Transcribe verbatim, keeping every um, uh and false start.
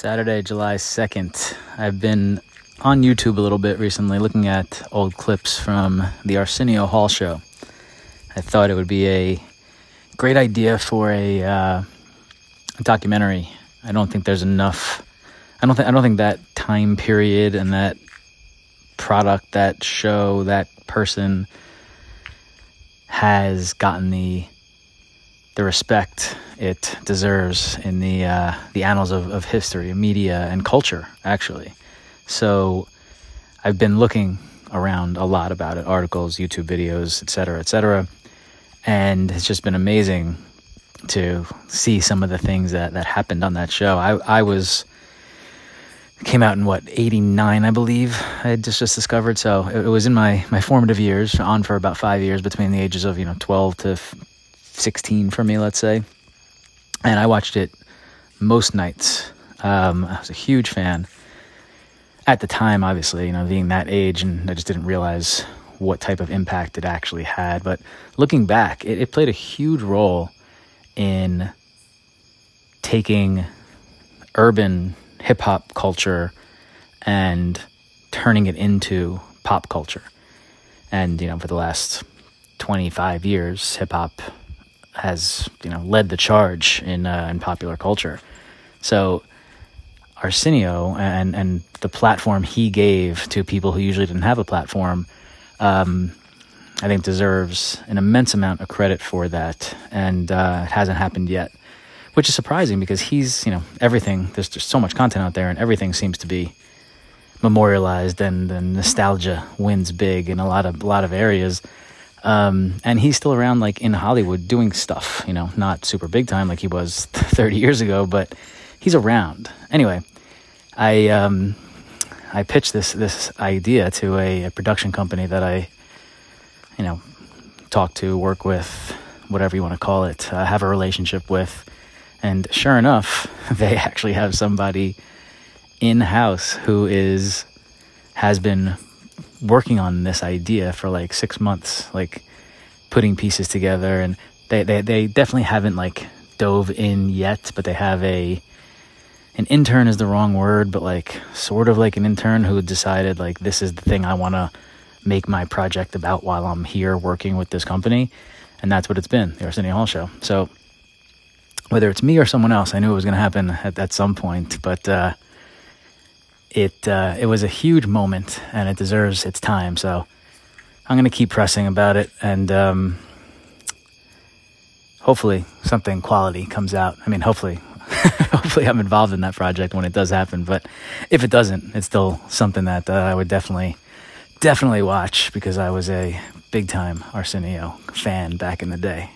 Saturday, July second. I've been on YouTube a little bit recently looking at old clips from the Arsenio Hall show. I thought it would be a great idea for a, uh, a documentary. I don't think there's enough. I don't think I don't think that time period and that product, that show, that person has gotten the the respect it deserves in the uh, the annals of, of history, media, and culture, actually. So I've been looking around a lot about it, articles, YouTube videos, et cetera, et cetera, and it's just been amazing to see some of the things that, that happened on that show. I, I was came out in what eighty-nine, I believe. I just just discovered, so it, it was in my, my formative years, on for about five years between the ages of you know twelve to f- sixteen for me, let's say. And I watched it most nights. Um, I was a huge fan. At the time, obviously, you know, being that age, and I just didn't realize what type of impact it actually had. But looking back, it, it played a huge role in taking urban hip-hop culture and turning it into pop culture. And, you know, for the last twenty-five years, hip-hop has, you know, led the charge in, uh, in popular culture. So Arsenio and, and the platform he gave to people who usually didn't have a platform, um, I think deserves an immense amount of credit for that. And uh, it hasn't happened yet, which is surprising because he's, you know, everything, there's just so much content out there and everything seems to be memorialized and, and nostalgia wins big in a lot of, a lot of areas. Um, and he's still around, like, in Hollywood doing stuff, you know, not super big time like he was thirty years ago, but he's around. Anyway, I um, I pitched this this idea to a, a production company that I, you know, talk to, work with, whatever you want to call it, uh, have a relationship with, and sure enough, they actually have somebody in house who is has been working on this idea for like six months, like putting pieces together, and they they, they definitely haven't like dove in yet, but they have a. An intern is the wrong word, but like sort of like an intern who decided like this is the thing I want to make my project about while I'm here working with this company. And that's what it's been, the Arsenio Hall show. So whether it's me or someone else, I knew it was going to happen at, at some point, but uh, it uh, it was a huge moment and it deserves its time. So I'm going to keep pressing about it and um, hopefully something quality comes out. I mean, hopefully. Hopefully I'm involved in that project when it does happen, but if it doesn't, it's still something that uh, I would definitely, definitely watch because I was a big-time Arsenio fan back in the day.